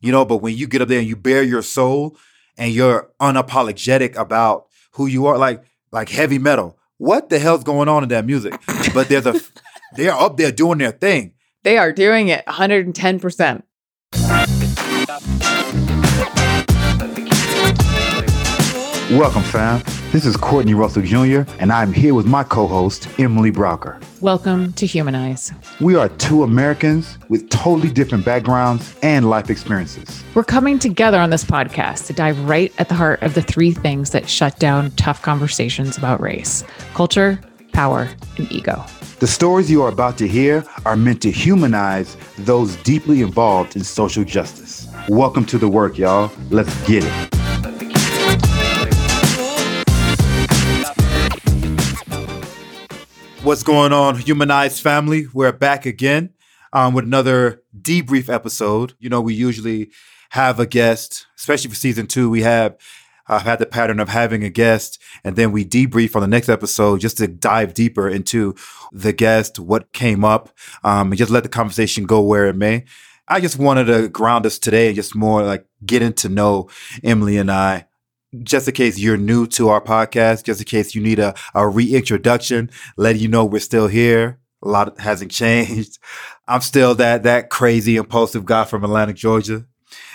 You know, but when you get up there and you bare your soul and you're unapologetic about who you are, like heavy metal, what the hell's going on in that music? But there's a, they're up there doing their thing. They are doing it 110%. Welcome, fam. This is Courtney Russell Jr., and I'm here with my co-host, Emily Brocker. Welcome to Humanize. We are two Americans with totally different backgrounds and life experiences. We're coming together on this podcast to dive right at the heart of the three things that shut down tough conversations about race: culture, power, and ego. The stories you are about to hear are meant to humanize those deeply involved in social justice. Welcome to the work, y'all. Let's get it. What's going on, Humanized family? We're back again with another debrief episode. You know, we usually have a guest, especially for season two. We have had the pattern of having a guest, and then we debrief on the next episode just to dive deeper into the guest, what came up, and just let the conversation go where it may. I just wanted to ground us today and just more like getting to know Emily and I. Just in case you're new to our podcast, just in case you need a reintroduction, letting you know we're still here. A lot hasn't changed. I'm still that crazy, impulsive guy from Atlanta, Georgia.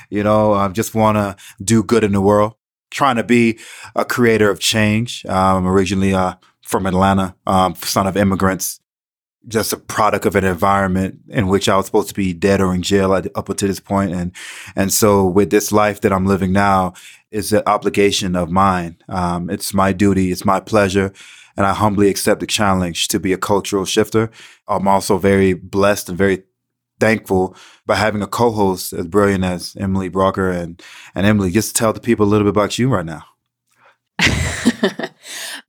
You know, I just want to do good in the world, trying to be a creator of change. Originally from Atlanta, son of immigrants, just a product of an environment in which I was supposed to be dead or in jail up until this point. And so with this life that I'm living now, it's an obligation of mine. It's my duty. It's my pleasure. And I humbly accept the challenge to be a cultural shifter. I'm also very blessed and very thankful by having a co-host as brilliant as Emily Brocker. And Emily, just tell the people a little bit about you right now.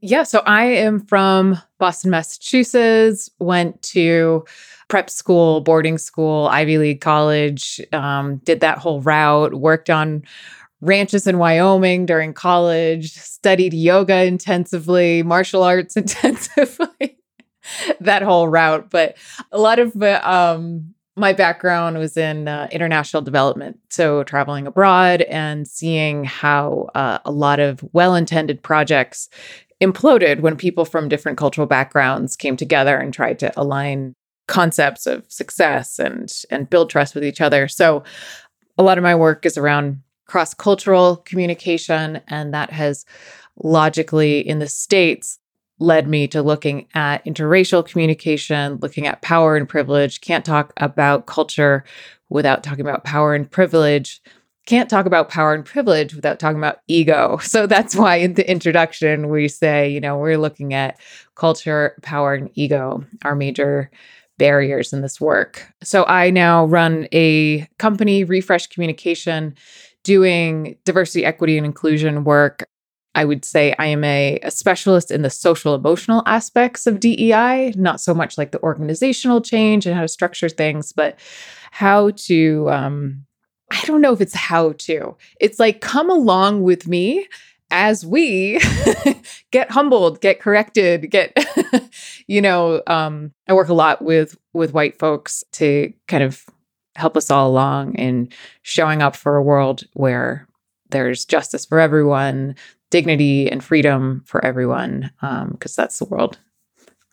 Yeah, so I am from Boston, Massachusetts, went to prep school, boarding school, Ivy League college, did that whole route, worked on ranches in Wyoming during college, studied yoga intensively, martial arts intensively, that whole route. But a lot of my background was in international development. So traveling abroad and seeing how a lot of well-intended projects imploded when people from different cultural backgrounds came together and tried to align concepts of success and build trust with each other. So a lot of my work is around cross-cultural communication, and that has logically in the States led me to looking at interracial communication, looking at power and privilege. Can't talk about culture without talking about power and privilege. Can't talk about power and privilege without talking about ego. So that's why in the introduction we say, you know, we're looking at culture, power, and ego, our major barriers in this work. So I now run a company, Refresh Communication, doing diversity, equity, and inclusion work. I would say I am a specialist in the social emotional aspects of DEI, not so much like the organizational change and how to structure things, but how to, I don't know if it's how to, it's like, come along with me as we get humbled, get corrected, get, I work a lot with white folks to kind of help us all along in showing up for a world where there's justice for everyone, dignity and freedom for everyone, because that's the world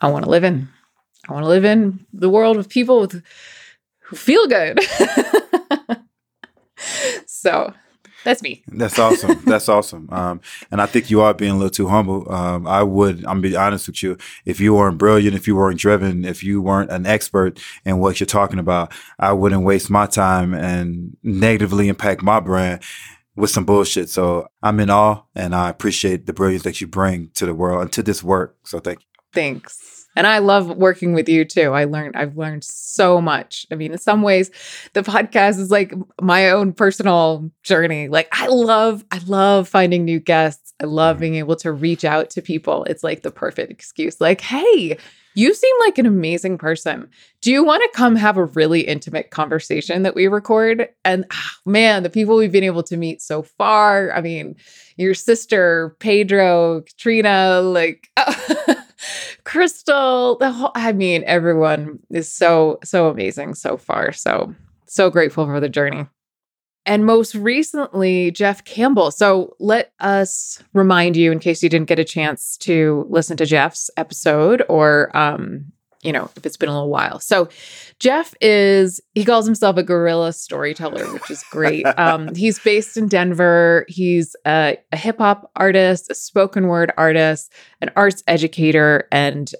I want to live in. I want to live in the world of people who feel good. So that's me. That's awesome. That's awesome. And I think you are being a little too humble. I'm being honest with you. If you weren't brilliant, if you weren't driven, if you weren't an expert in what you're talking about, I wouldn't waste my time and negatively impact my brand with some bullshit. So I'm in awe, and I appreciate the brilliance that you bring to the world and to this work. So thank you. Thanks. And I love working with you too. I've learned so much. I mean, in some ways, the podcast is like my own personal journey. Like I love finding new guests. I love being able to reach out to people. It's like the perfect excuse. Like, hey, you seem like an amazing person. Do you want to come have a really intimate conversation that we record? And man, the people we've been able to meet so far. I mean, your sister, Pedro, Katrina, like Crystal, everyone is so amazing so far. So grateful for the journey. And most recently, Jeff Campbell. So let us remind you, in case you didn't get a chance to listen to Jeff's episode, or, you know, if it's been a little while. So Jeff is, he calls himself a guerrilla storyteller, which is great. He's based in Denver. He's a hip hop artist, a spoken word artist, an arts educator. And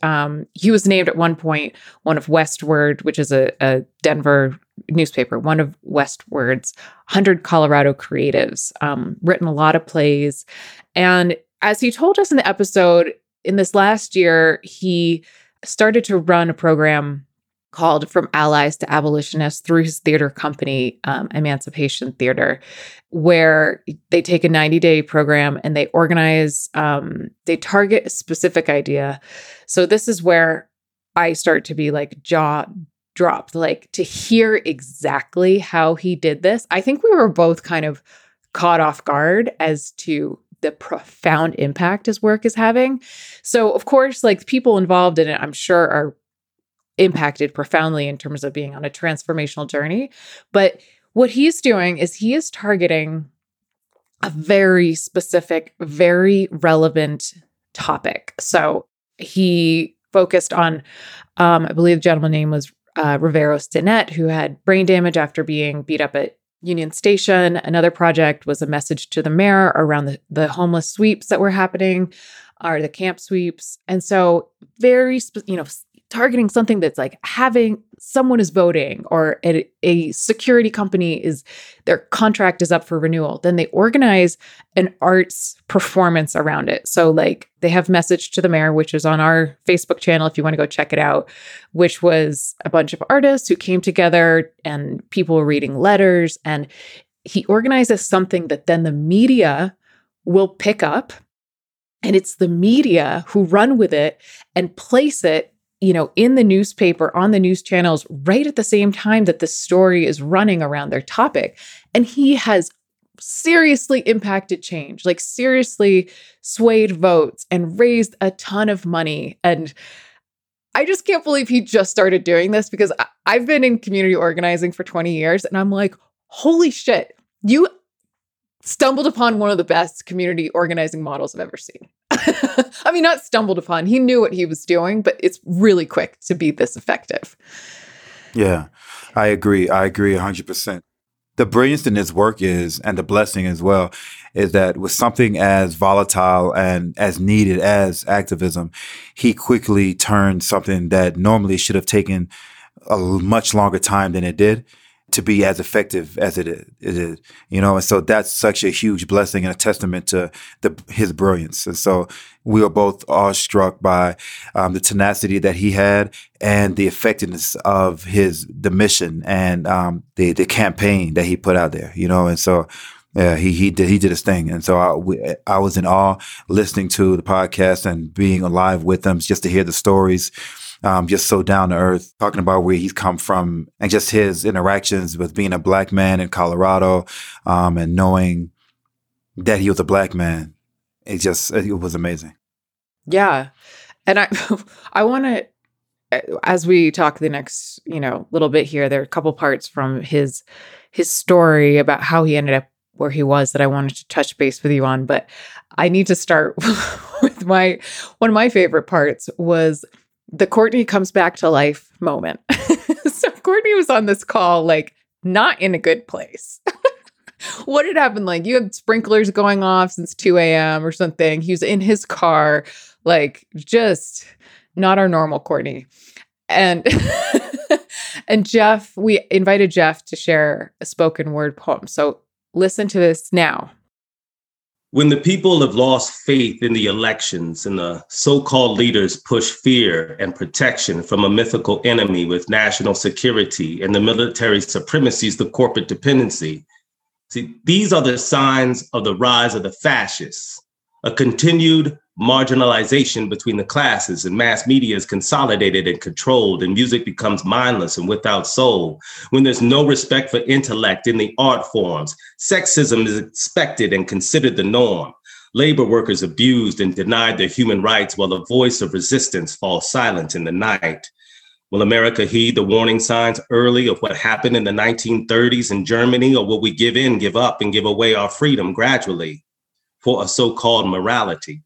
he was named at one point one of Westword, which is a Denver newspaper, one of Westword's 100 Colorado creatives, written a lot of plays. And as he told us in the episode, in this last year, he started to run a program called From Allies to Abolitionists through his theater company, Emancipation Theater, where they take a 90-day program and they organize, they target a specific idea. So this is where I start to be like jaw dropped, like to hear exactly how he did this. I think we were both kind of caught off guard as to the profound impact his work is having. So of course, like, people involved in it, I'm sure, are impacted profoundly in terms of being on a transformational journey. But what he's doing is he is targeting a very specific, very relevant topic. So he focused on, I believe the gentleman's name was Rivero Stinette, who had brain damage after being beat up at Union Station. Another project was a message to the mayor around the homeless sweeps that were happening, or the camp sweeps. And so very, targeting something that's like having someone is voting, or a security company is, their contract is up for renewal. Then they organize an arts performance around it. So like they have Message to the Mayor, which is on our Facebook channel if you want to go check it out, which was a bunch of artists who came together and people were reading letters. And he organizes something that then the media will pick up, and it's the media who run with it and place it, you know, in the newspaper, on the news channels, right at the same time that the story is running around their topic. And he has seriously impacted change, like seriously swayed votes and raised a ton of money. And I just can't believe he just started doing this, because I've been in community organizing for 20 years and I'm like, holy shit, you stumbled upon one of the best community organizing models I've ever seen. I mean, not stumbled upon. He knew what he was doing, but it's really quick to be this effective. Yeah, I agree. I agree 100%. The brilliance in his work is, and the blessing as well, is that with something as volatile and as needed as activism, he quickly turned something that normally should have taken a much longer time than it did to be as effective as it is, you know? And so that's such a huge blessing and a testament to his brilliance. And so we were both awestruck by the tenacity that he had and the effectiveness of the mission and the campaign that he put out there, you know? And so yeah, he did his thing. And so I was in awe listening to the podcast and being alive with them, just to hear the stories. Just so down to earth, talking about where he's come from and just his interactions with being a black man in Colorado, and knowing that he was a black man. It was amazing. Yeah. And I want to, as we talk the next, little bit here, there are a couple parts from his story about how he ended up where he was that I wanted to touch base with you on, but I need to start with one of my favorite parts was the Courtney comes back to life moment. So Courtney was on this call, like, not in a good place. What had happened? Like, you had sprinklers going off since 2 a.m. or something. He was in his car, like, just not our normal Courtney. And and Jeff, we invited Jeff to share a spoken word poem. So listen to this now. When the people have lost faith in the elections and the so-called leaders push fear and protection from a mythical enemy with national security and the military supremacies, the corporate dependency. See, these are the signs of the rise of the fascists, a continued marginalization between the classes, and mass media is consolidated and controlled, and music becomes mindless and without soul. When there's no respect for intellect in the art forms, sexism is expected and considered the norm. Labor workers abused and denied their human rights, while a voice of resistance falls silent in the night. Will America heed the warning signs early of what happened in the 1930s in Germany, or will we give in, give up, and give away our freedom gradually for a so-called morality?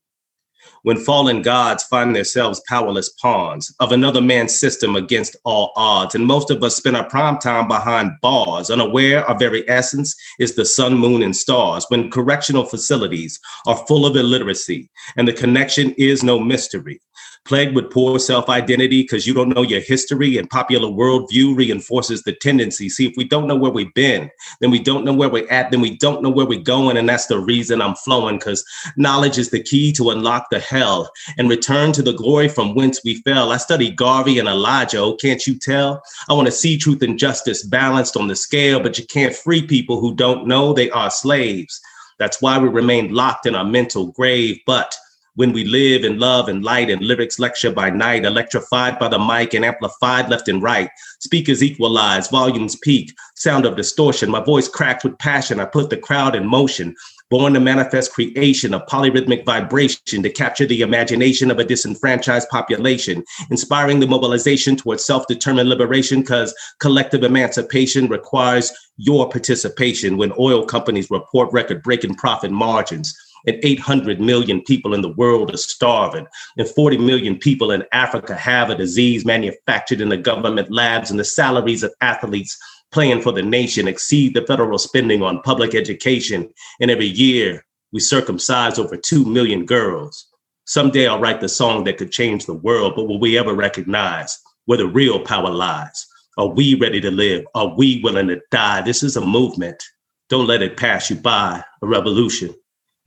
When fallen gods find themselves powerless pawns of another man's system against all odds, and most of us spend our prime time behind bars, unaware our very essence is the sun, moon, and stars, when correctional facilities are full of illiteracy and the connection is no mystery, plagued with poor self-identity because you don't know your history, and popular worldview reinforces the tendency. See, if we don't know where we've been, then we don't know where we're at, then we don't know where we're going, and that's the reason I'm flowing, because knowledge is the key to unlock the hell and return to the glory from whence we fell. I studied Garvey and Elijah. Oh, can't you tell? I want to see truth and justice balanced on the scale, but you can't free people who don't know they are slaves. That's why we remain locked in our mental grave. But when we live in love and light and lyrics lecture by night, electrified by the mic and amplified left and right, speakers equalize, volumes peak, sound of distortion. My voice cracks with passion. I put the crowd in motion. Born to manifest creation, a polyrhythmic vibration to capture the imagination of a disenfranchised population, inspiring the mobilization towards self-determined liberation, because collective emancipation requires your participation. When oil companies report record-breaking profit margins, and 800 million people in the world are starving, and 40 million people in Africa have a disease manufactured in the government labs, and the salaries of athletes playing for the nation exceed the federal spending on public education. And every year we circumcise over 2 million girls. Someday I'll write the song that could change the world, but will we ever recognize where the real power lies? Are we ready to live? Are we willing to die? This is a movement. Don't let it pass you by, a revolution.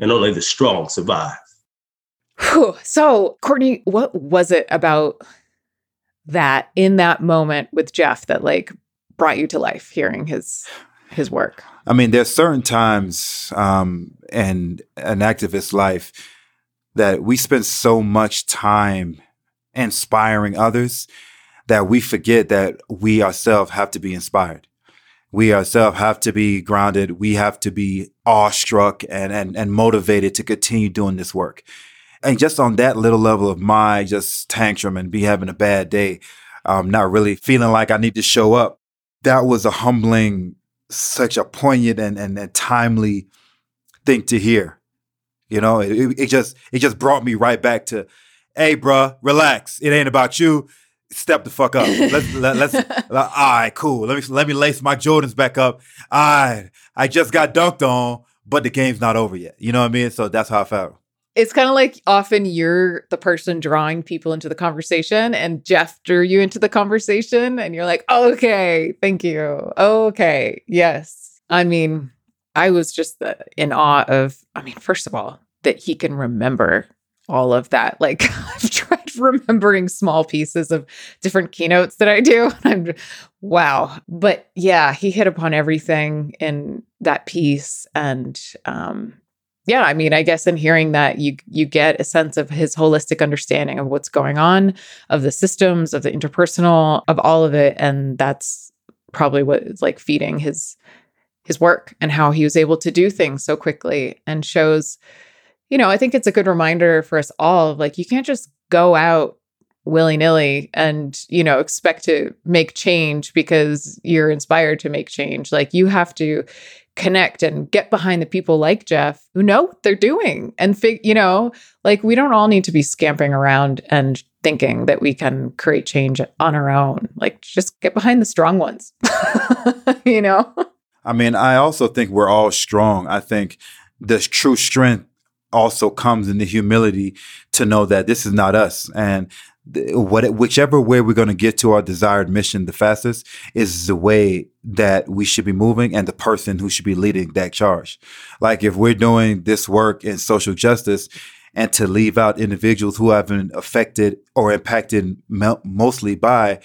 And only the strong survive. Whew. So, Courtney, what was it about that in that moment with Jeff that like brought you to life, hearing his work? I mean, there's certain times in an activist life that we spend so much time inspiring others that we forget that we ourselves have to be inspired. We ourselves have to be grounded. We have to be awestruck and motivated to continue doing this work. And just on that little level of my just tantrum and be having a bad day, not really feeling like I need to show up, that was a humbling, such a poignant and timely thing to hear. You know, it just brought me right back to, hey, bruh, relax. It ain't about you. Step the fuck up. Let's. All right, cool. Let me lace my Jordans back up. All right, I just got dunked on, but the game's not over yet. You know what I mean? So that's how I felt. It's kind of like often you're the person drawing people into the conversation, and Jeff drew you into the conversation, and you're like, okay, thank you. Okay, yes. I mean, I was just in awe of. I mean, first of all, that he can remember all of that. Like, I've tried remembering small pieces of different keynotes that I do. And I'm wow. But yeah, he hit upon everything in that piece. And yeah, I mean, I guess in hearing that you get a sense of his holistic understanding of what's going on, of the systems, of the interpersonal, of all of it. And that's probably what is like feeding his work and how he was able to do things so quickly, and shows, you know, I think it's a good reminder for us all of like, you can't just go out willy-nilly and, you know, expect to make change because you're inspired to make change. Like, you have to connect and get behind the people like Jeff who know what they're doing and you know, like, we don't all need to be scampering around and thinking that we can create change on our own. Like, just get behind the strong ones, you know? I mean, I also think we're all strong. I think the true strength also comes in the humility to know that this is not us, and whichever way we're going to get to our desired mission the fastest is the way that we should be moving, and the person who should be leading that charge. Like, if we're doing this work in social justice, and to leave out individuals who have been affected or impacted mostly by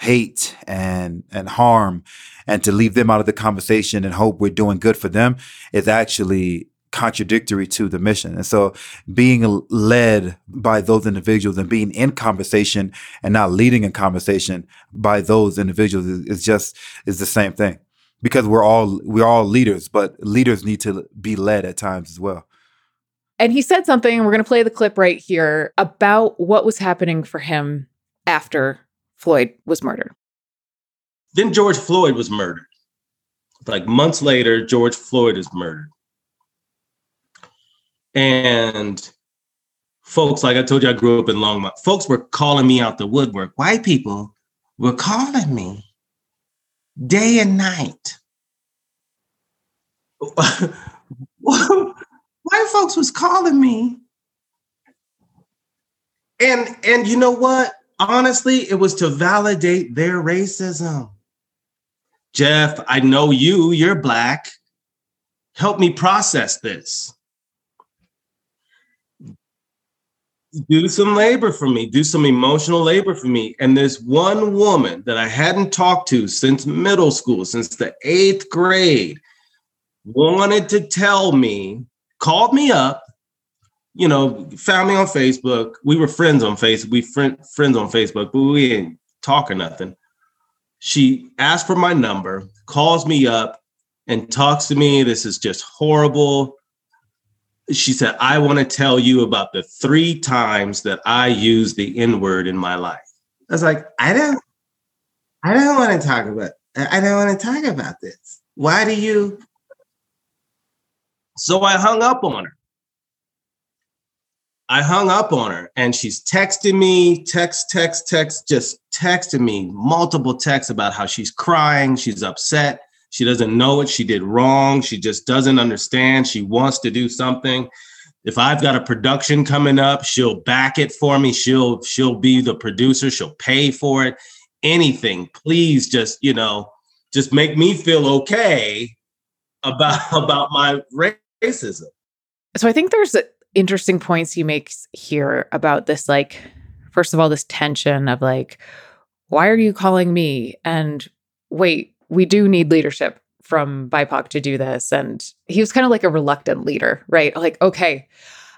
hate and harm, and to leave them out of the conversation and hope we're doing good for them, is actually contradictory to the mission. And so being led by those individuals and being in conversation and not leading a conversation by those individuals is the same thing, because we're all leaders, but leaders need to be led at times as well. And he said something, and we're going to play the clip right here, about what was happening for him after Floyd was murdered. Then George Floyd was murdered. Like months later, George Floyd is murdered. And folks, like I told you, I grew up in Longmont. Folks were calling me out the woodwork. White people were calling me day and night. White folks was calling me. And you know what? Honestly, it was to validate their racism. Jeff, I know you're Black. Help me process this. Do some labor for me. Do some emotional labor for me. And this one woman that I hadn't talked to since middle school, since the 8th grade, wanted to tell me, called me up, you know, found me on Facebook. We were friends on Facebook. Friends on Facebook, but we ain't talking nothing. She asked for my number, calls me up and talks to me. This is just horrible. She said, I want to tell you about the 3 times that I used the N-word in my life. I was like, I don't want to talk about this. Why do you? So I hung up on her. And she's texting me, just texting me multiple texts about how she's crying. She's upset. She doesn't know what she did wrong. She just doesn't understand. She wants to do something. If I've got a production coming up, she'll back it for me. She'll be the producer. She'll pay for it. Anything. Please just, you know, just make me feel okay about my racism. So I think there's interesting points you make here about this, like, first of all, this tension of like, why are you calling me? And wait, we do need leadership from BIPOC to do this. And he was kind of like a reluctant leader, right? Like, okay,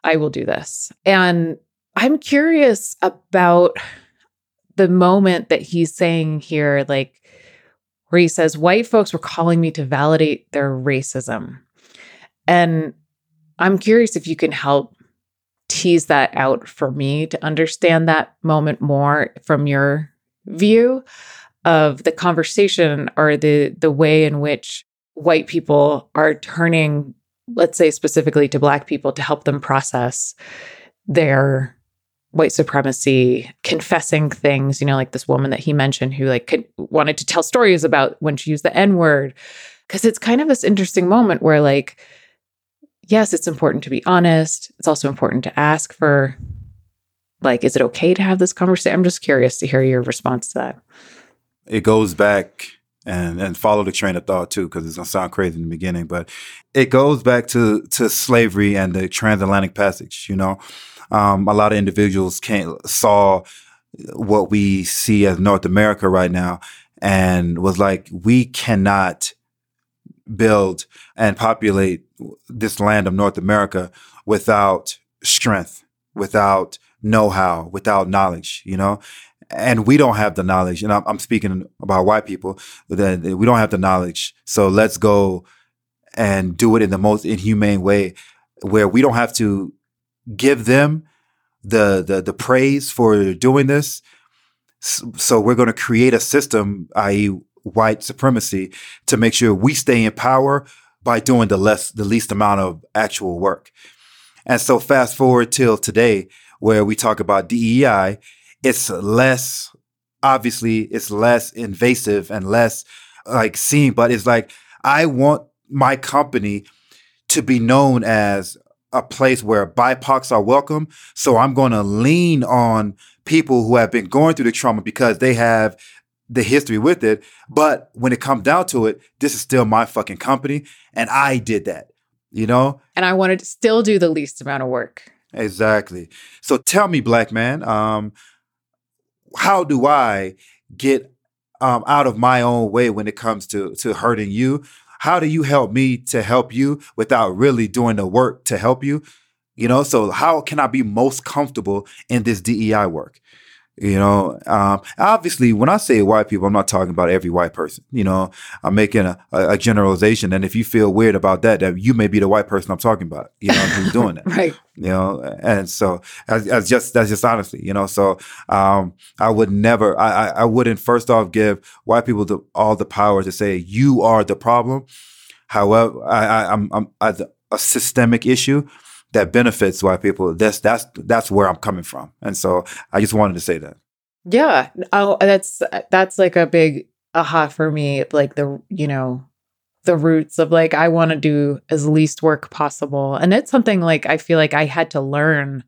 I will do this. And I'm curious about the moment that he's saying here, like, where he says, white folks were calling me to validate their racism. And I'm curious if you can help tease that out for me to understand that moment more from your view of the conversation or the way in which white people are turning, let's say specifically to Black people, to help them process their white supremacy, confessing things, you know, like this woman that he mentioned who like wanted to tell stories about when she used the N-word. Because it's kind of this interesting moment where like, yes, it's important to be honest. It's also important to ask for, like, is it okay to have this conversation? I'm just curious to hear your response to that. It goes back and follow the train of thought, too, because it's going to sound crazy in the beginning, but it goes back to slavery and the transatlantic passage. You know, a lot of individuals saw what we see as North America right now and was like, we cannot build and populate this land of North America without strength, without know-how, without knowledge, you know? And we don't have the knowledge. And I'm speaking about white people, that we don't have the knowledge. So let's go and do it in the most inhumane way where we don't have to give them the praise for doing this. So we're going to create a system, i.e. white supremacy, to make sure we stay in power by doing the least amount of actual work. And so fast forward till today, where we talk about DEI, it's less invasive and less like seen, but it's like, I want my company to be known as a place where BIPOCs are welcome. So I'm going to lean on people who have been going through the trauma because they have the history with it. But when it comes down to it, this is still my fucking company. And I did that, you know? And I wanted to still do the least amount of work. Exactly. So tell me, Black man, how do I get out of my own way when it comes to hurting you? How do you help me to help you without really doing the work to help you? You know, so how can I be most comfortable in this DEI work? You know, obviously, when I say white people, I'm not talking about every white person. You know, I'm making a generalization. And if you feel weird about that, that you may be the white person I'm talking about, you know, who's doing that. Right. You know, and so that's just honestly, you know, so I would never, I wouldn't first off give white people all the power to say you are the problem. However, I'm a systemic issue that benefits white people. That's where I'm coming from, and so I just wanted to say that. Yeah, oh, that's like a big aha for me. Like the roots of like I want to do as least work possible, and it's something like I feel like I had to learn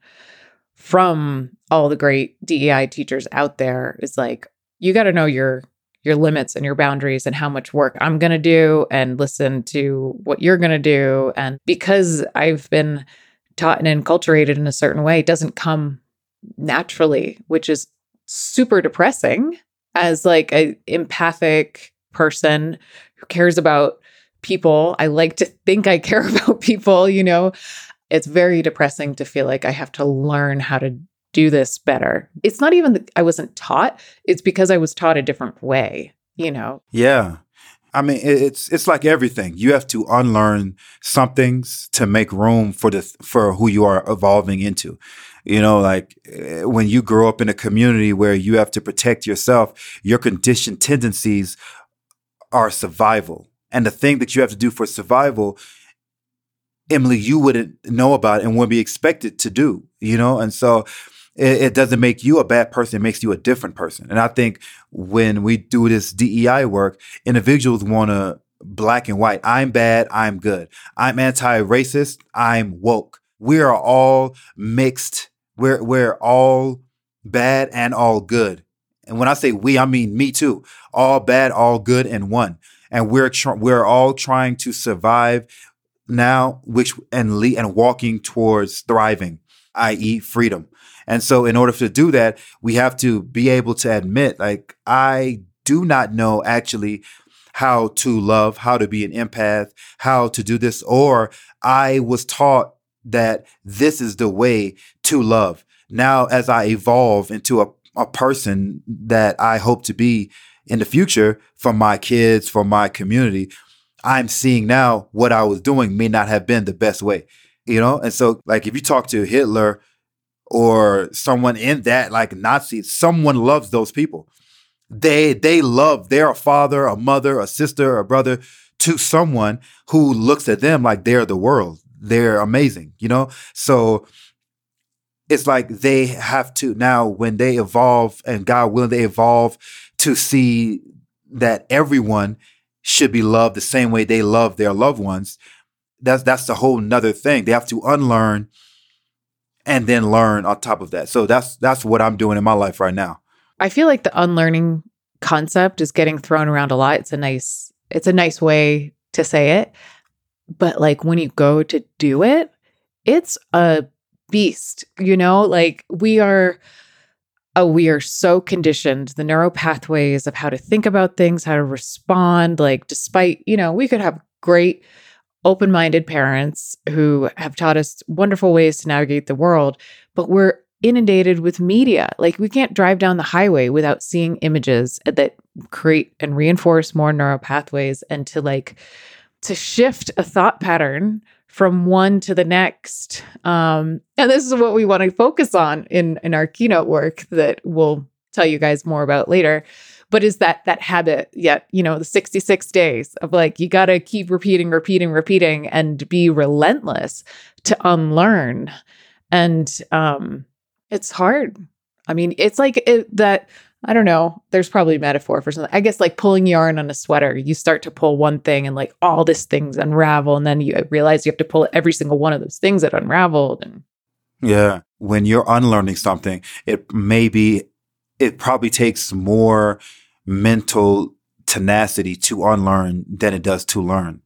from all the great DEI teachers out there. Is like you got to know your limits and your boundaries and how much work I'm going to do and listen to what you're going to do. And because I've been taught and enculturated in a certain way, it doesn't come naturally, which is super depressing as like an empathic person who cares about people. I like to think I care about people, you know. It's very depressing to feel like I have to learn how to do this better. It's not even that I wasn't taught. It's because I was taught a different way, you know? Yeah. I mean, it's like everything. You have to unlearn some things to make room for who you are evolving into. You know, like when you grow up in a community where you have to protect yourself, your conditioned tendencies are survival. And the thing that you have to do for survival, Emily, you wouldn't know about and wouldn't be expected to do, you know? And so it doesn't make you a bad person. It makes you a different person. And I think when we do this DEI work, individuals want to black and white. I'm bad. I'm good. I'm anti-racist. I'm woke. We are all mixed. We're all bad and all good. And when I say we, I mean me too. All bad, all good, and one. And we're all trying to survive now, and walking towards thriving, i.e. freedom. And so in order to do that, we have to be able to admit, like, I do not know actually how to love, how to be an empath, how to do this, or I was taught that this is the way to love. Now, as I evolve into a person that I hope to be in the future for my kids, for my community, I'm seeing now what I was doing may not have been the best way, you know? And so, like, if you talk to Hitler or someone in that, like Nazi, someone loves those people. They're a father, a mother, a sister, a brother to someone who looks at them like they're the world. They're amazing, you know? So it's like they have to now, when they evolve, and God willing, they evolve to see that everyone should be loved the same way they love their loved ones. That's a whole nother thing. They have to unlearn and then learn on top of that. So that's what I'm doing in my life right now. I feel like the unlearning concept is getting thrown around a lot. It's a nice way to say it. But like when you go to do it, it's a beast, you know? Like we are so conditioned, the neural pathways of how to think about things, how to respond, like despite, you know, we could have great open-minded parents who have taught us wonderful ways to navigate the world, but we're inundated with media. Like we can't drive down the highway without seeing images that create and reinforce more neural pathways, and to shift a thought pattern from one to the next. And this is what we want to focus on in our keynote work that we'll tell you guys more about later. But is that habit yet, you know, the 66 days of like, you got to keep repeating and be relentless to unlearn. And it's hard. I mean, it's like that, I don't know, there's probably a metaphor for something. I guess like pulling yarn on a sweater, you start to pull one thing and like all these things unravel. And then you realize you have to pull every single one of those things that unraveled. And yeah. When you're unlearning something, it probably takes more mental tenacity to unlearn than it does to learn.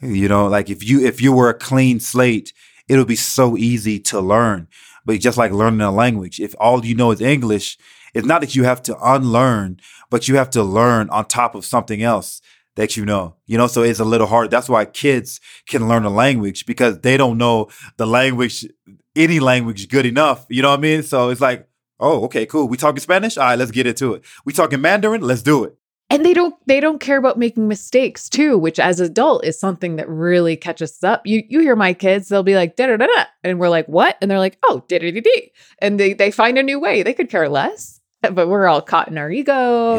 You know, like if you were a clean slate, it'll be so easy to learn. But just like learning a language, if all you know is English, it's not that you have to unlearn, but you have to learn on top of something else that you know. You know, so it's a little hard. That's why kids can learn a language, because they don't know the language, any language, good enough. You know what I mean? So it's like, Oh, okay, cool. We talking Spanish? All right, let's get into it. We talking Mandarin? Let's do it. And they don't care about making mistakes too, which as an adult is something that really catches us up. You hear my kids, they'll be like, da da da da. And we're like, what? And they're like, oh, da da da da. And they find a new way. They could care less, but we're all caught in our ego.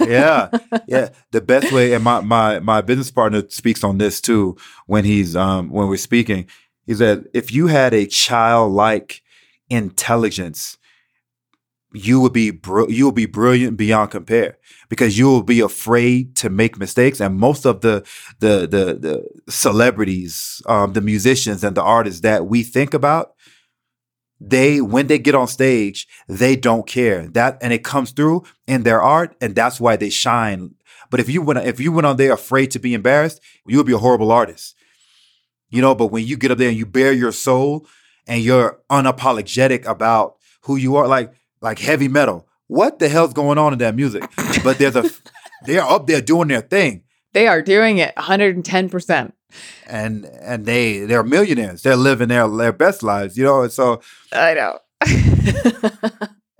Yeah, yeah. The best way, and my business partner speaks on this too when he's when we're speaking, is that if you had a childlike intelligence, you will be brilliant beyond compare, because you will be afraid to make mistakes. And most of the celebrities, the musicians and the artists that we think about, when they get on stage, they don't care that, and it comes through in their art, and that's why they shine. But if you went on there afraid to be embarrassed, you would be a horrible artist, you know. But when you get up there and you bare your soul and you're unapologetic about who you are, like heavy metal. What the hell's going on in that music? But they're up there doing their thing. They are doing it 110%. And they're millionaires. They're living their best lives, you know. And so I know.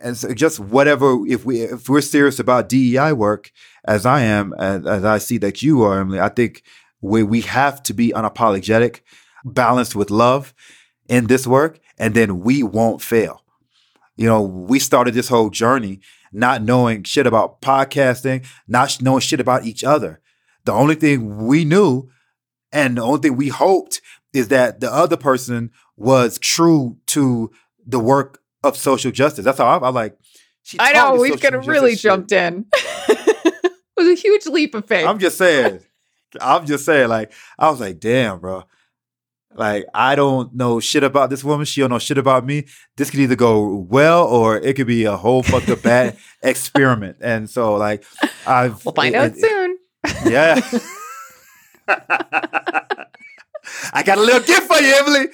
And so just whatever, if we're serious about DEI work, as I am, as I see that you are, Emily, I think we have to be unapologetic, balanced with love in this work, and then we won't fail. You know, we started this whole journey not knowing shit about podcasting, not knowing shit about each other. The only thing we knew and the only thing we hoped is that the other person was true to the work of social justice. That's how I'm like, I know, we could have really jumped in. It was a huge leap of faith. I'm just saying, like, I was like, damn, bro. Like, I don't know shit about this woman. She don't know shit about me. This could either go well or it could be a whole fucked up bad experiment. And so, like, we'll find out soon. Yeah. I got a little gift for you, Emily.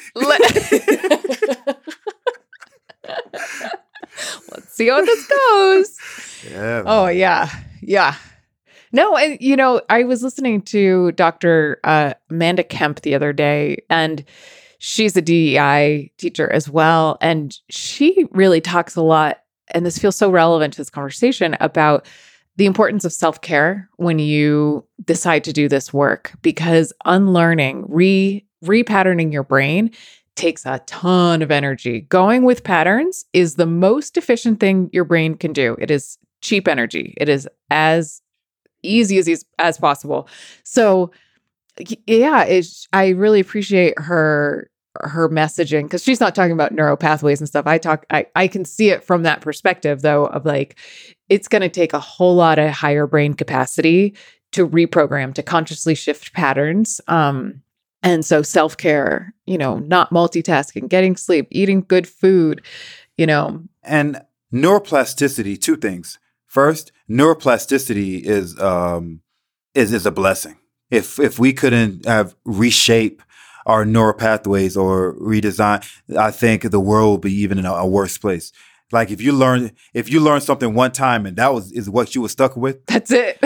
Let's see how this goes. Yeah. Oh, yeah. Yeah. No, and you know, I was listening to Dr. Amanda Kemp the other day, and she's a DEI teacher as well. And she really talks a lot, and this feels so relevant to this conversation, about the importance of self-care when you decide to do this work, because unlearning, repatterning your brain takes a ton of energy. Going with patterns is the most efficient thing your brain can do. It is cheap energy. It is as easy as possible. So yeah, I really appreciate her messaging, because she's not talking about neural pathways and stuff. I can see it from that perspective though, of like, it's going to take a whole lot of higher brain capacity to reprogram, to consciously shift patterns. And so self-care, you know, not multitasking, getting sleep, eating good food, you know. And neuroplasticity, two things. First, neuroplasticity is a blessing. If we couldn't reshape our neural pathways or redesign, I think the world would be even in a worse place. Like if you learn something one time and that is what you were stuck with, that's it.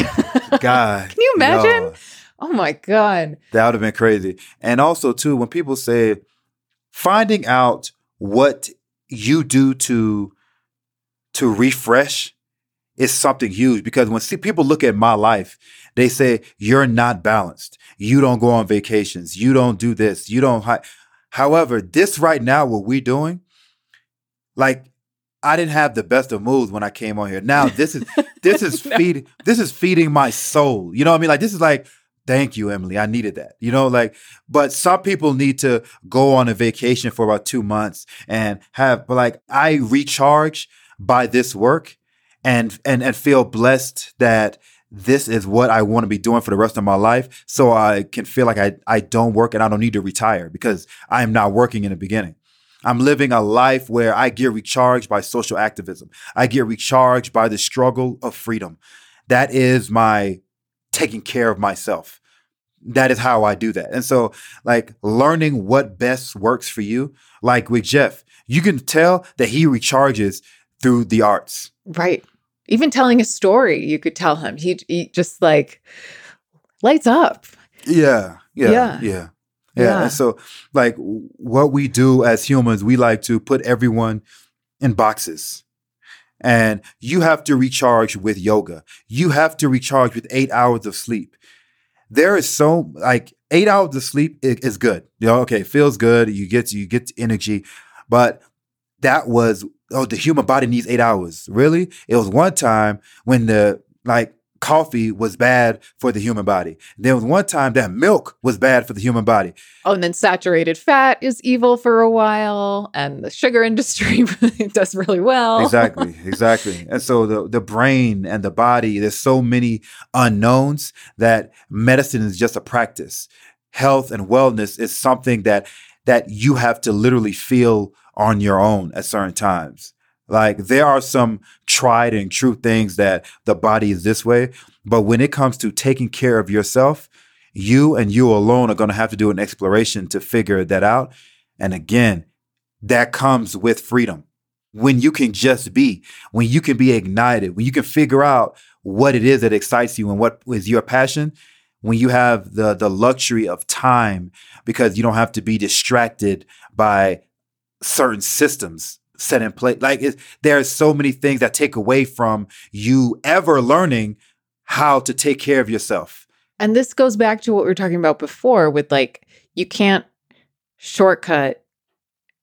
God, can you imagine? Yo, oh my God, that would have been crazy. And also too, when people say finding out what you do to refresh. It's something huge, because when people look at my life, they say, you're not balanced. You don't go on vacations. You don't do this. You don't hide. However, this right now, what we're doing, like, I didn't have the best of moves when I came on here. Now this is no. This is feeding my soul. You know what I mean? Like, this is like, thank you, Emily. I needed that. You know, like, but some people need to go on a vacation for about 2 months and I recharge by this work. And feel blessed that this is what I want to be doing for the rest of my life, so I can feel like I don't work and I don't need to retire, because I am not working in the beginning. I'm living a life where I get recharged by social activism. I get recharged by the struggle of freedom. That is my taking care of myself. That is how I do that. And so, like, learning what best works for you, like with Jeff, you can tell that he recharges through the arts. Right. Even telling a story, you could tell him. He just like lights up. Yeah. And so, like, what we do as humans, we like to put everyone in boxes. And you have to recharge with yoga. You have to recharge with 8 hours of sleep. There is so, like, 8 hours of sleep is good. You know, okay, it feels good. You get energy. But that was, oh, the human body needs 8 hours. Really? It was one time when the, like, coffee was bad for the human body. There was one time that milk was bad for the human body. Oh, and then saturated fat is evil for a while, and the sugar industry does really well. Exactly. And so the brain and the body, there's so many unknowns that medicine is just a practice. Health and wellness is something that you have to literally feel on your own at certain times. Like, there are some tried and true things that the body is this way. But when it comes to taking care of yourself, you and you alone are going to have to do an exploration to figure that out. And again, that comes with freedom. When you can just be, when you can be ignited, when you can figure out what it is that excites you and what is your passion, when you have the luxury of time, because you don't have to be distracted by certain systems set in place. Like, there are so many things that take away from you ever learning how to take care of yourself. And this goes back to what we were talking about before with, like, you can't shortcut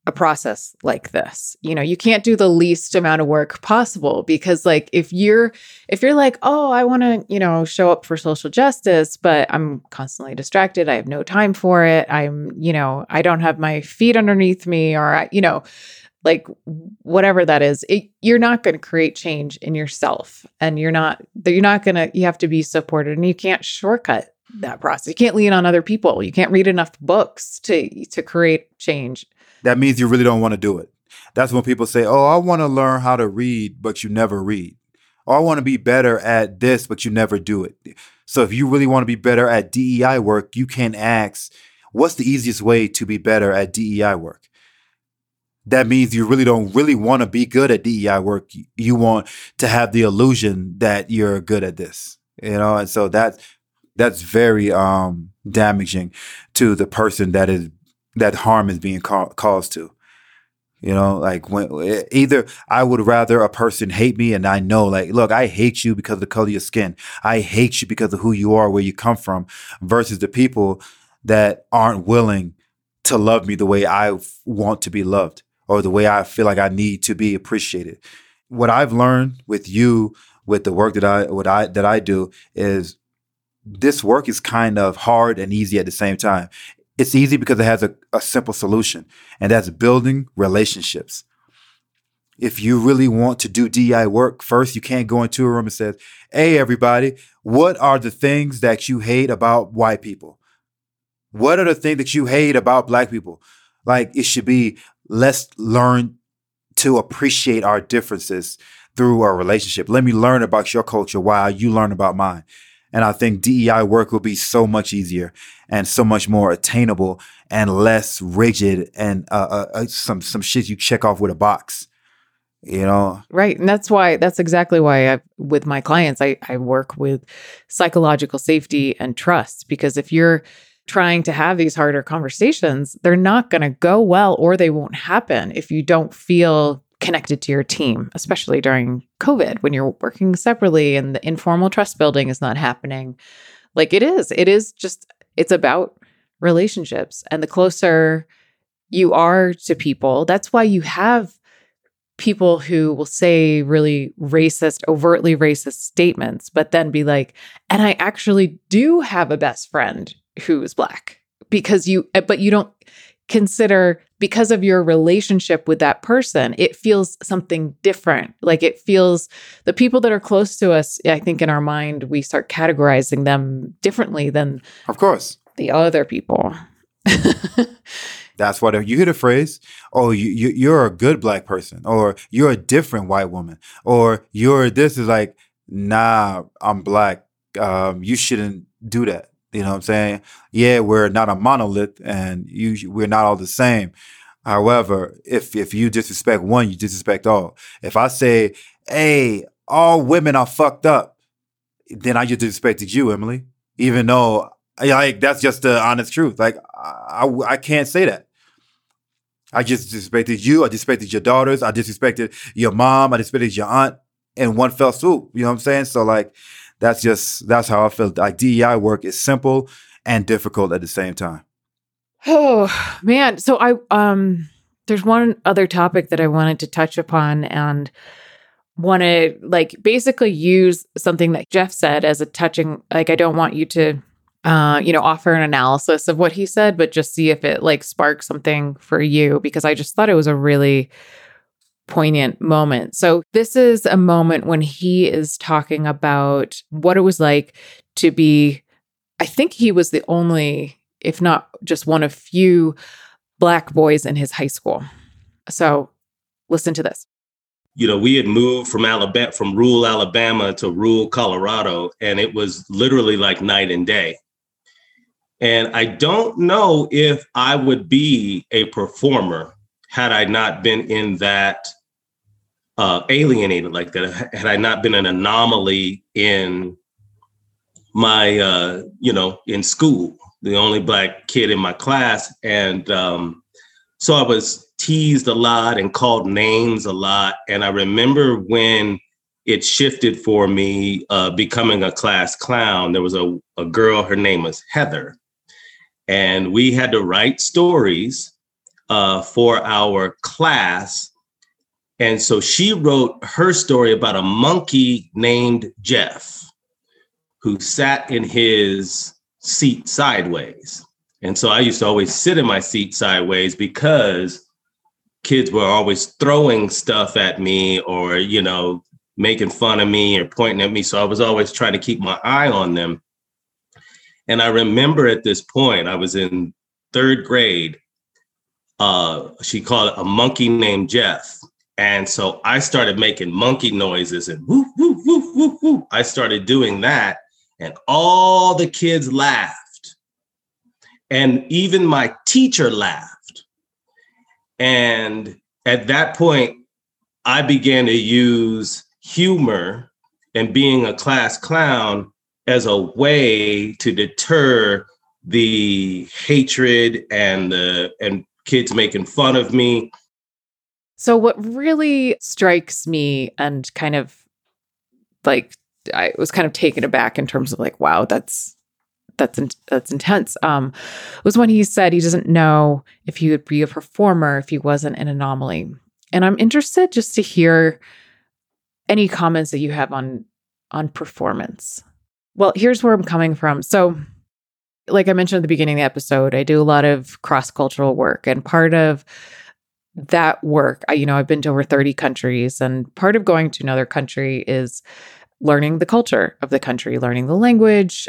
a process like this. You know, you can't do the least amount of work possible, because, like, if you're like, oh, I want to, you know, show up for social justice, but I'm constantly distracted. I have no time for it. I'm, you know, I don't have my feet underneath me, or, I, you know, like, whatever that is, you're not going to create change in yourself, and you have to be supported, and you can't shortcut that process. You can't lean on other people. You can't read enough books to create change. That means you really don't want to do it. That's when people say, oh, I want to learn how to read, but you never read. Or I want to be better at this, but you never do it. So if you really want to be better at DEI work, you can ask, what's the easiest way to be better at DEI work? That means you really don't really want to be good at DEI work. You want to have the illusion that you're good at this, you know? And so that's very damaging to the person that harm is being caused to, you know? Like, when either I would rather a person hate me, and I know, like, look, I hate you because of the color of your skin. I hate you because of who you are, where you come from, versus the people that aren't willing to love me the way I want to be loved, or the way I feel like I need to be appreciated. What I've learned with you, with the work that I do, is this work is kind of hard and easy at the same time. It's easy because it has a simple solution, and that's building relationships. If you really want to do DEI work, first, you can't go into a room and say, hey, everybody, what are the things that you hate about white people? What are the things that you hate about Black people? Like, it should be, let's learn to appreciate our differences through our relationship. Let me learn about your culture while you learn about mine. And I think DEI work will be so much easier and so much more attainable and less rigid, and some shit you check off with a box, you know? Right. And that's exactly why with my clients, I work with psychological safety and trust, because if you're trying to have these harder conversations, they're not going to go well, or they won't happen if you don't feel connected to your team, especially during COVID when you're working separately and the informal trust building is not happening. Like, it's about relationships, and the closer you are to people, that's why you have people who will say really racist, overtly racist statements, but then be like, and I actually do have a best friend who is Black, but you don't consider, because of your relationship with that person, it feels something different. Like, it feels, the people that are close to us, I think in our mind, we start categorizing them differently than, of course, the other people. That's why you hear the phrase, oh, you're a good Black person, or you're a different white woman, or you're this. Is like, nah, I'm Black. You shouldn't do that. You know what I'm saying? Yeah, we're not a monolith, and we're not all the same. However, if you disrespect one, you disrespect all. If I say, hey, all women are fucked up, then I just disrespected you, Emily. Even though, like, that's just the honest truth. Like, I can't say that. I just disrespected you. I disrespected your daughters. I disrespected your mom. I disrespected your aunt in one fell swoop. You know what I'm saying? So like, that's how I feel. Like DEI work is simple and difficult at the same time. Oh man. So I, there's one other topic that I wanted to touch upon and want to like basically use something that Jeff said as a touching, like, I don't want you to, offer an analysis of what he said, but just see if it like sparks something for you, because I just thought it was a really poignant moment. So this is a moment when he is talking about what it was like to be, I think he was the only, if not just one of few Black boys in his high school. So listen to this. You know, we had moved from Alabama, from rural Alabama to rural Colorado, and it was literally like night and day. And I don't know if I would be a performer had I not been in that alienated like that, had I not been an anomaly in my, in school, the only Black kid in my class. And so I was teased a lot and called names a lot. And I remember when it shifted for me, becoming a class clown, there was a girl, her name was Heather. And we had to write stories for our class. And so she wrote her story about a monkey named Jeff who sat in his seat sideways. And so I used to always sit in my seat sideways because kids were always throwing stuff at me or, making fun of me or pointing at me. So I was always trying to keep my eye on them. And I remember at this point, I was in third grade. She called it a monkey named Jeff. And so I started making monkey noises and whoop, whoop, whoop, whoop, whoop. I started doing that. And all the kids laughed. And even my teacher laughed. And at that point, I began to use humor and being a class clown as a way to deter the hatred and kids making fun of me. So what really strikes me and kind of like, I was kind of taken aback in terms of like, wow, that's intense. Was when he said he doesn't know if he would be a performer if he wasn't an anomaly. And I'm interested just to hear any comments that you have on performance. Well, here's where I'm coming from. So like I mentioned at the beginning of the episode, I do a lot of cross-cultural work, and part of that work, I've been to over 30 countries, and part of going to another country is learning the culture of the country, learning the language,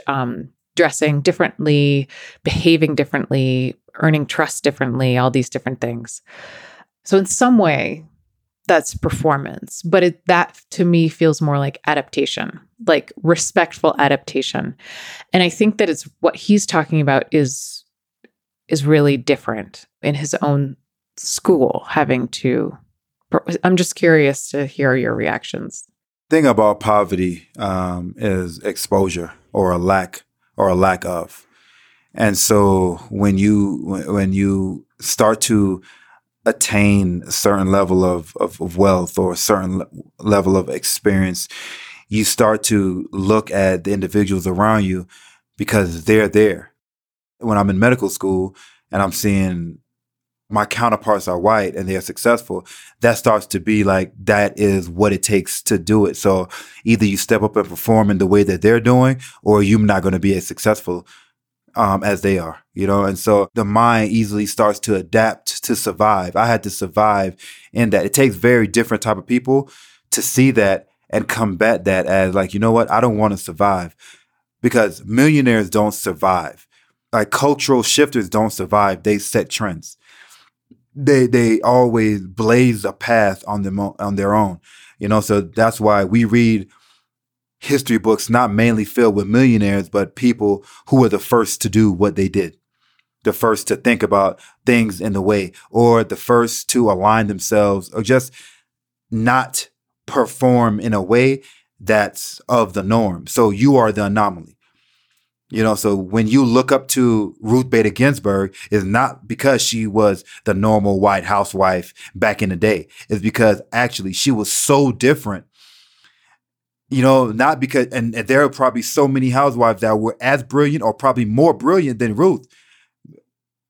dressing differently, behaving differently, earning trust differently, all these different things. So in some way, that's performance. But that to me feels more like adaptation, like respectful adaptation. And I think that it's what he's talking about is really different in his own school having to. I'm just curious to hear your reactions. Thing about poverty is exposure or a lack of, and so when you start to attain a certain level of wealth or a certain level of experience, you start to look at the individuals around you because they're there. When I'm in medical school and I'm seeing my counterparts are white and they're successful, that starts to be like, that is what it takes to do it. So either you step up and perform in the way that they're doing, or you're not going to be as successful as they are, And so the mind easily starts to adapt to survive. I had to survive in that. It takes very different type of people to see that and combat that as like, you know what? I don't want to survive, because millionaires don't survive. Like cultural shifters don't survive. They set trends. They always blaze a path on their own, So that's why we read history books not mainly filled with millionaires, but people who were the first to do what they did, the first to think about things in the way, or the first to align themselves, or just not perform in a way that's of the norm. So you are the anomaly. You know, so when you look up to Ruth Bader Ginsburg, it's not because she was the normal white housewife back in the day. It's because actually she was so different. You know, not because, and there are probably so many housewives that were as brilliant or probably more brilliant than Ruth.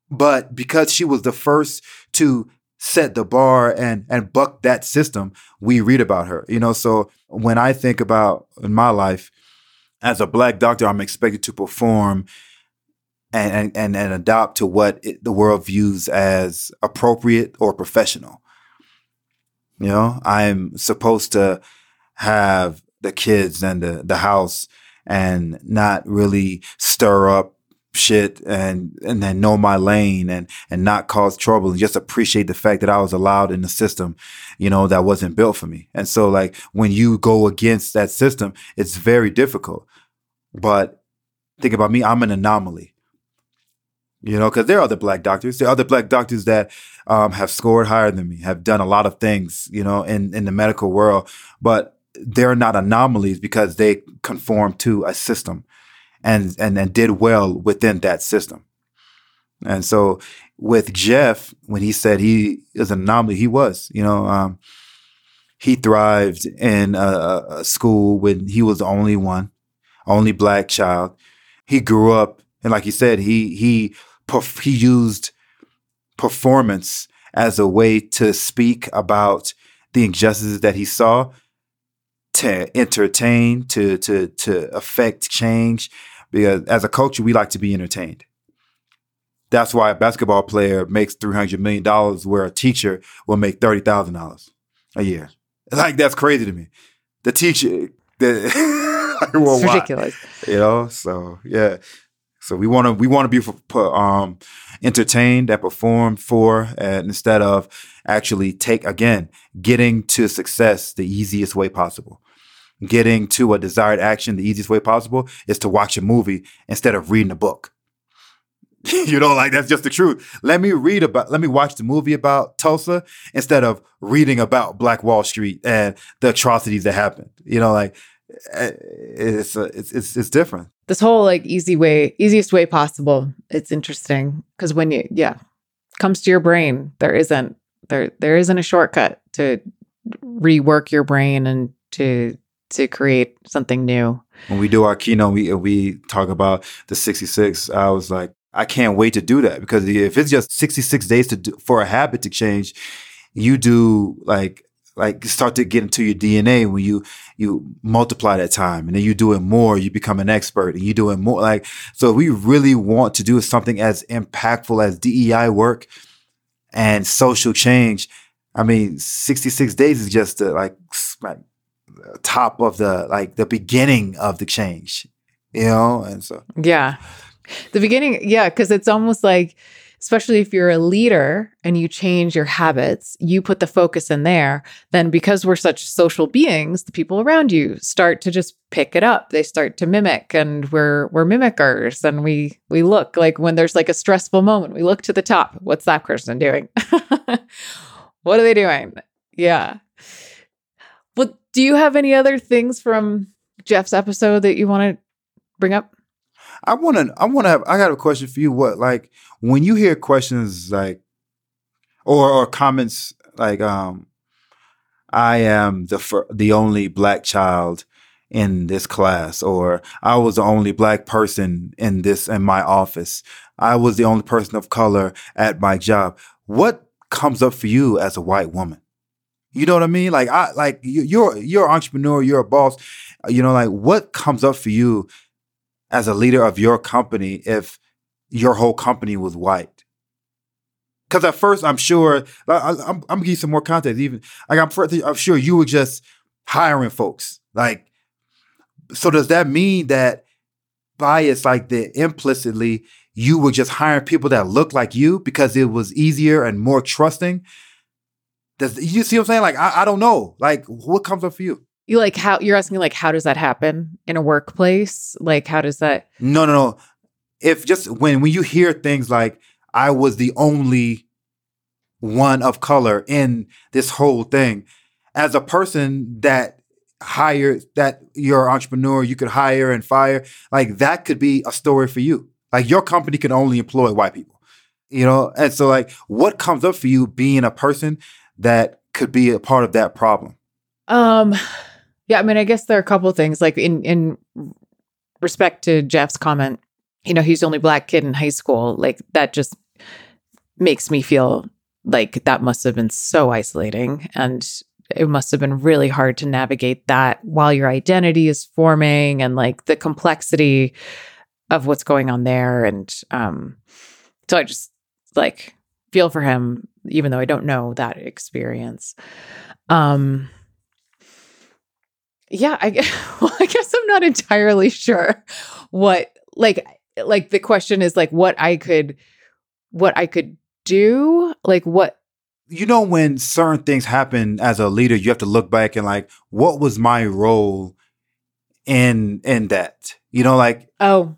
But because she was the first to set the bar and buck that system, we read about her. You know, so when I think about in my life, as a Black doctor, I'm expected to perform and adopt to what the world views as appropriate or professional. You know, I'm supposed to have the kids and the house and not really stir up shit and then know my lane and not cause trouble and just appreciate the fact that I was allowed in the system, you know, that wasn't built for me. And so like when you go against that system, it's very difficult. But think about me, I'm an anomaly, you know, because there are other Black doctors. There are other Black doctors that have scored higher than me, have done a lot of things, you know, in the medical world, but they're not anomalies because they conform to a system. And did well within that system. And so with Jeff, when he said he is an anomaly, he was, you know, he thrived in a school when he was the only Black child. He grew up, and like you said, he used performance as a way to speak about the injustices that he saw, to entertain, to affect change. Because as a culture, we like to be entertained. That's why a basketball player makes $300 million where a teacher will make $30,000 a year. Like, that's crazy to me. The teacher, well, it's ridiculous. Why? You know, so yeah. So we want to be entertained and performed for, and instead of actually getting to success the easiest way possible. Getting to a desired action the easiest way possible is to watch a movie instead of reading a book. You know, like, that's just the truth. Let me watch the movie about Tulsa instead of reading about Black Wall Street and the atrocities that happened. You know, like, it's different. This whole like easiest way possible. It's interesting because when you, comes to your brain, there isn't a shortcut to rework your brain and to create something new. When we do our keynote, we talk about the 66. I was like, I can't wait to do that, because if it's just 66 days for a habit to change, you do like start to get into your DNA when you multiply that time, and then you do it more, you become an expert, and you do it more. Like, so if we really want to do something as impactful as DEI work and social change, I mean, 66 days is just like top of the, like, the beginning of the change, you know? And so, yeah, the beginning. Yeah. 'Cause it's almost like, especially if you're a leader and you change your habits, you put the focus in there, then because we're such social beings, the people around you start to just pick it up. They start to mimic, and we're mimickers, and we look, like, when there's like a stressful moment, we look to the top. What's that person doing? What are they doing? Yeah. Well, do you have any other things from Jeff's episode that you want to bring up? I got a question for you. What, like, when you hear questions like, or comments like, I am the only Black child in this class, or I was the only Black person in my office. I was the only person of color at my job. What comes up for you as a white woman? You know what I mean? Like, you're an entrepreneur, you're a boss, you know, like, what comes up for you as a leader of your company if your whole company was white? Because at first, I'm sure, I'm going to give you some more context. Even like, I'm sure you were just hiring folks. Like, so does that mean that bias, like, that implicitly you were just hiring people that looked like you because it was easier and more trusting? You see what I'm saying? Like, I don't know. Like, what comes up for you? You like how you're asking, like, how does that happen in a workplace? Like, how does that? No. If just when you hear things like, I was the only one of color in this whole thing, as a person that hire, that you're an entrepreneur, you could hire and fire. Like, that could be a story for you. Like, your company can only employ white people, you know? And so, like, what comes up for you being a person that could be a part of that problem? Yeah, I mean, I guess there are a couple of things. Like, in respect to Jeff's comment, you know, he's the only Black kid in high school. Like, that just makes me feel like that must have been so isolating. And it must have been really hard to navigate that while your identity is forming and, like, the complexity of what's going on there. And so I just, like, feel for him, even though I don't know that experience. Yeah, I guess I'm not entirely sure what, like the question is, like, what I could do, like, what. You know, when certain things happen as a leader, you have to look back and, like, what was my role in that? You know, like. Oh.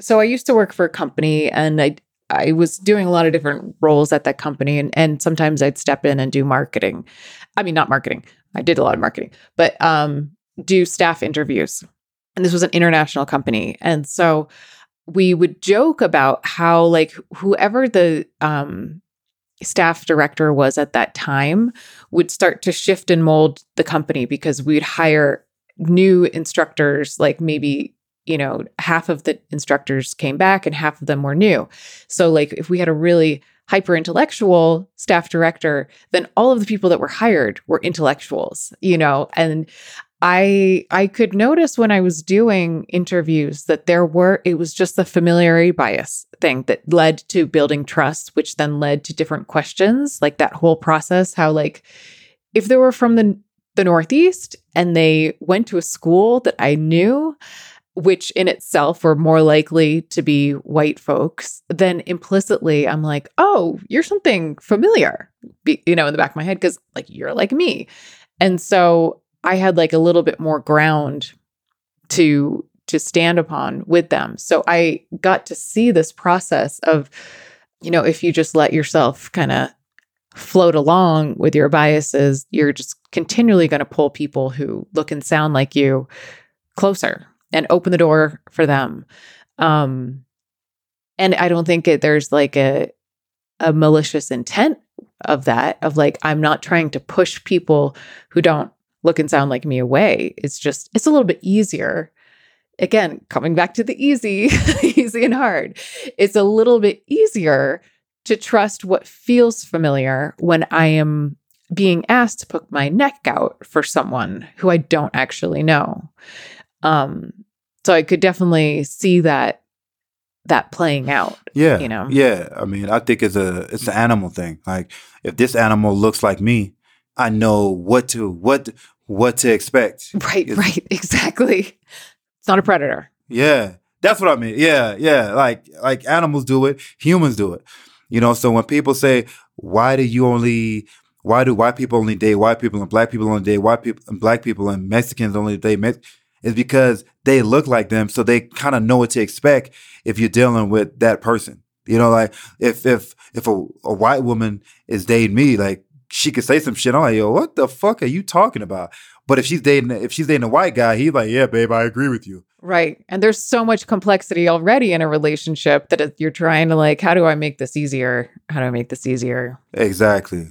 So I used to work for a company, and I was doing a lot of different roles at that company, and sometimes I'd step in and do marketing. I mean, not marketing. I did a lot of marketing, but do staff interviews. And this was an international company. And so we would joke about how, like, whoever the staff director was at that time would start to shift and mold the company, because we'd hire new instructors, like, maybe, you know, half of the instructors came back and half of them were new. So, like, if we had a really hyper-intellectual staff director, then all of the people that were hired were intellectuals, you know? And I could notice when I was doing interviews that it was just the familiarity bias thing that led to building trust, which then led to different questions, like that whole process, how, like, if they were from the Northeast and they went to a school that I knew, which in itself were more likely to be white folks, then implicitly I'm like, oh, you're something familiar, you know, in the back of my head, because, like, you're like me. And so I had, like, a little bit more ground to stand upon with them. So I got to see this process of, you know, if you just let yourself kind of float along with your biases, you're just continually going to pull people who look and sound like you closer and open the door for them. And I don't think there's, like, a malicious intent of that, of, like, I'm not trying to push people who don't look and sound like me away. It's just, it's a little bit easier. Again, coming back to the easy, easy and hard. It's a little bit easier to trust what feels familiar when I am being asked to put my neck out for someone who I don't actually know. So I could definitely see that playing out. Yeah. You know? Yeah. I mean, I think it's an animal thing. Like, if this animal looks like me, I know what to expect. Right. Right. Exactly. It's not a predator. Yeah. That's what I mean. Yeah. Yeah. Like animals do it. Humans do it. You know, so when people say, why do white people only date white people and black people only date white people and black people and Mexicans only date Mexicans? Is because they look like them, so they kind of know what to expect if you're dealing with that person. You know, like, if a white woman is dating me, like, she could say some shit. I'm like, yo, what the fuck are you talking about? But if she's dating a white guy, he's like, yeah, babe, I agree with you. Right, and there's so much complexity already in a relationship that you're trying to, like, how do I make this easier? How do I make this easier? Exactly.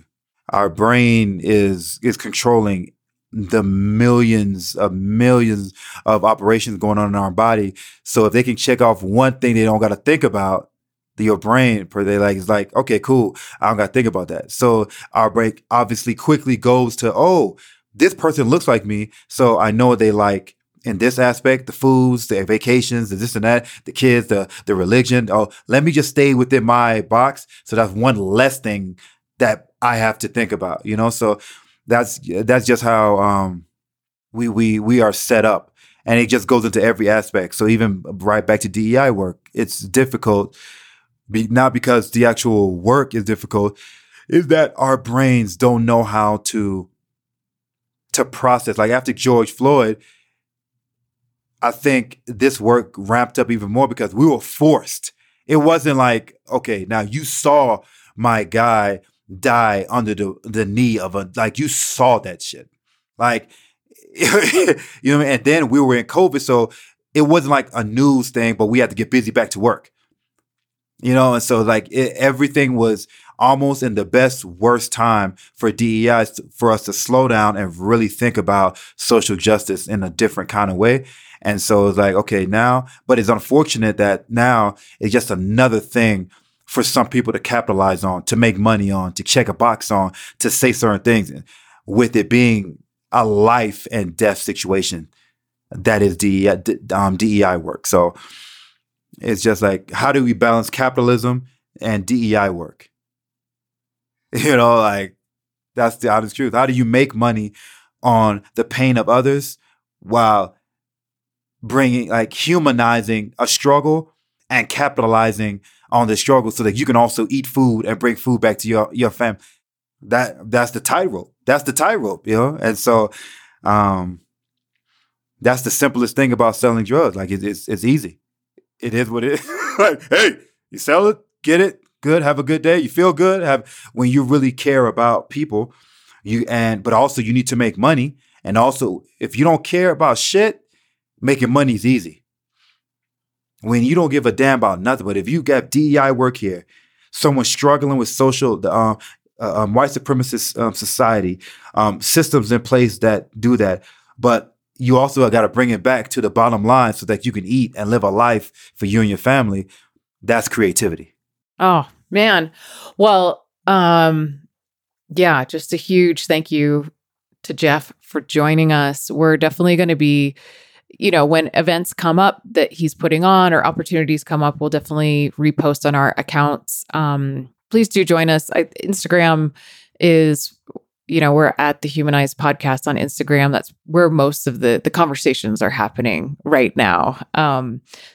Our brain is controlling the millions of operations going on in our body. So if they can check off one thing they don't got to think about, your brain, they like, is like, okay, cool. I don't got to think about that. So our brain obviously quickly goes to, oh, this person looks like me. So I know what they like in this aspect, the foods, the vacations, the this and that, the kids, the religion. Oh, let me just stay within my box. So that's one less thing that I have to think about, you know? So that's just how we are set up, and it just goes into every aspect. So even right back to DEI work, it's difficult, not because the actual work is difficult, is that our brains don't know how to process. Like, after George Floyd, I think this work ramped up even more because we were forced. It wasn't like, okay, now you saw my guy die under the knee of a, like, you saw that shit. Like, You know what I mean? And then we were in COVID, so it wasn't like a news thing, but we had to get busy back to work. You know, and so like everything was almost in the best, worst time for DEI for us to slow down and really think about social justice in a different kind of way. And so it's like, okay, now, but it's unfortunate that now it's just another thing for some people to capitalize on, to make money on, to check a box on, to say certain things, with it being a life and death situation that is DEI work. So it's just like, how do we balance capitalism and DEI work? You know, like, that's the honest truth. How do you make money on the pain of others while bringing, like, humanizing a struggle and capitalizing on the struggle so that you can also eat food and bring food back to your family? That's the tightrope. That's the tightrope, you know? And so that's the simplest thing about selling drugs. Like, it's easy. It is what it is. Like, hey, you sell it, get it, good, have a good day, you feel good. When you really care about people, but also you need to make money. And also, if you don't care about shit, making money is easy. When you don't give a damn about nothing, but if you got DEI work here, someone struggling with white supremacist society, systems in place that do that, but you also got to bring it back to the bottom line so that you can eat and live a life for you and your family. That's creativity. Oh, man. Well, yeah, just a huge thank you to Jeff for joining us. We're definitely going to be, you know, when events come up that he's putting on or opportunities come up, we'll definitely repost on our accounts. Please do join us. Instagram is... You know, we're at the Humanize Podcast on Instagram. That's where most of the conversations are happening right now.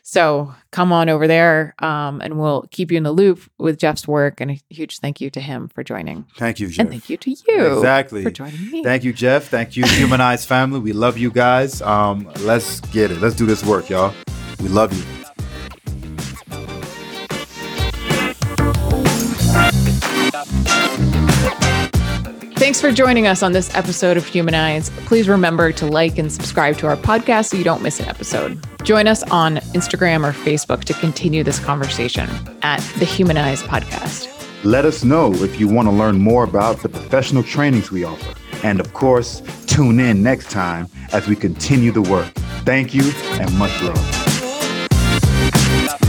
So come on over there, and we'll keep you in the loop with Jeff's work. And a huge thank you to him for joining. Thank you, Jeff. And thank you to you for joining me. Thank you, Jeff. Thank you, Humanize family. We love you guys. Let's get it. Let's do this work, y'all. We love you. Thanks for joining us on this episode of Humanize. Please remember to like and subscribe to our podcast so you don't miss an episode. Join us on Instagram or Facebook to continue this conversation at the Humanize Podcast. Let us know if you want to learn more about the professional trainings we offer. And of course, tune in next time as we continue the work. Thank you and much love.